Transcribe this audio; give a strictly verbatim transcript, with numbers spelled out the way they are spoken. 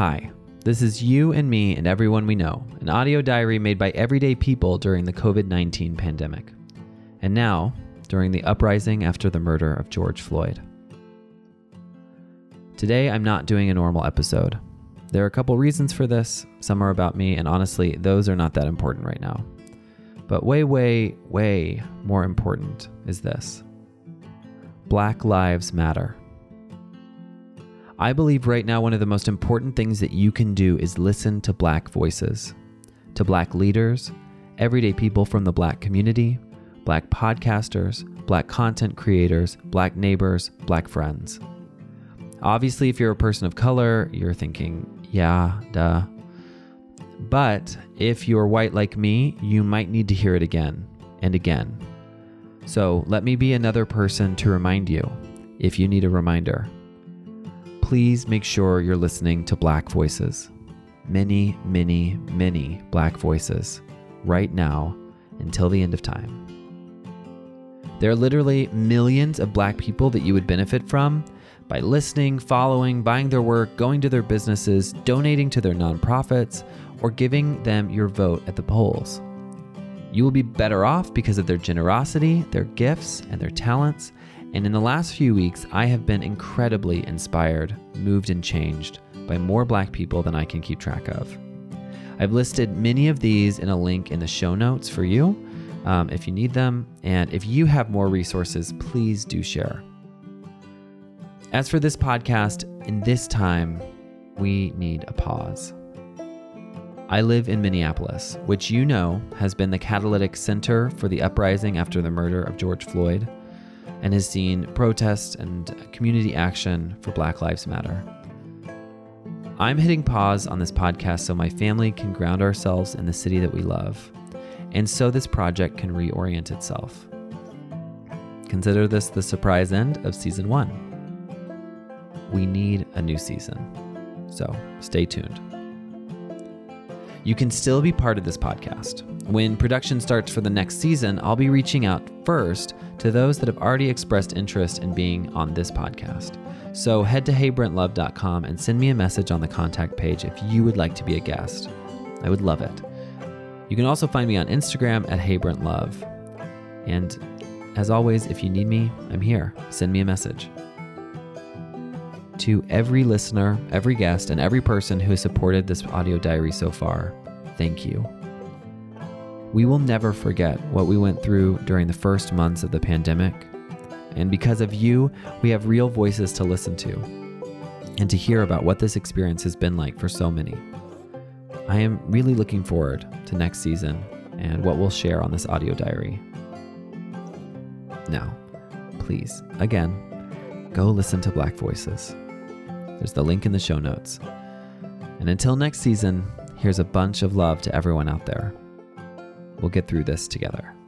Hi, this is You and Me and Everyone We Know, an audio diary made by everyday people during the COVID nineteen pandemic. And now, during the uprising after the murder of George Floyd. Today, I'm not doing a normal episode. There are a couple reasons for this. Some are about me, and honestly, those are not that important right now. But way, way, way more important is this. Black Lives Matter. I believe right now one of the most important things that you can do is listen to Black voices, to Black leaders, everyday people from the Black community, Black podcasters, Black content creators, Black neighbors, Black friends. Obviously, if you're a person of color, you're thinking, yeah, duh. But if you're white like me, you might need to hear it again and again. So let me be another person to remind you if you need a reminder. Please make sure you're listening to Black voices. Many, many, many Black voices right now until the end of time. There are literally millions of Black people that you would benefit from by listening, following, buying their work, going to their businesses, donating to their nonprofits, or giving them your vote at the polls. You will be better off because of their generosity, their gifts, and their talents. And in the last few weeks, I have been incredibly inspired, moved, and changed by more Black people than I can keep track of. I've listed many of these in a link in the show notes for you um, if you need them. And if you have more resources, please do share. As for this podcast, in this time, we need a pause. I live in Minneapolis, which you know has been the catalytic center for the uprising after the murder of George Floyd, and has seen protests and community action for Black Lives Matter. I'm hitting pause on this podcast so my family can ground ourselves in the city that we love, and so this project can reorient itself. Consider this the surprise end of season one. We need a new season, so stay tuned. You can still be part of this podcast. When production starts for the next season, I'll be reaching out first to those that have already expressed interest in being on this podcast. So head to hey brent love dot com and send me a message on the contact page if you would like to be a guest. I would love it. You can also find me on Instagram at hey brent love. And as always, if you need me, I'm here. Send me a message. To every listener, every guest, and every person who has supported this audio diary so far, thank you. We will never forget what we went through during the first months of the pandemic. And because of you, we have real voices to listen to and to hear about what this experience has been like for so many. I am really looking forward to next season and what we'll share on this audio diary. Now, please, again, go listen to Black voices. There's the link in the show notes. And until next season, here's a bunch of love to everyone out there. We'll get through this together.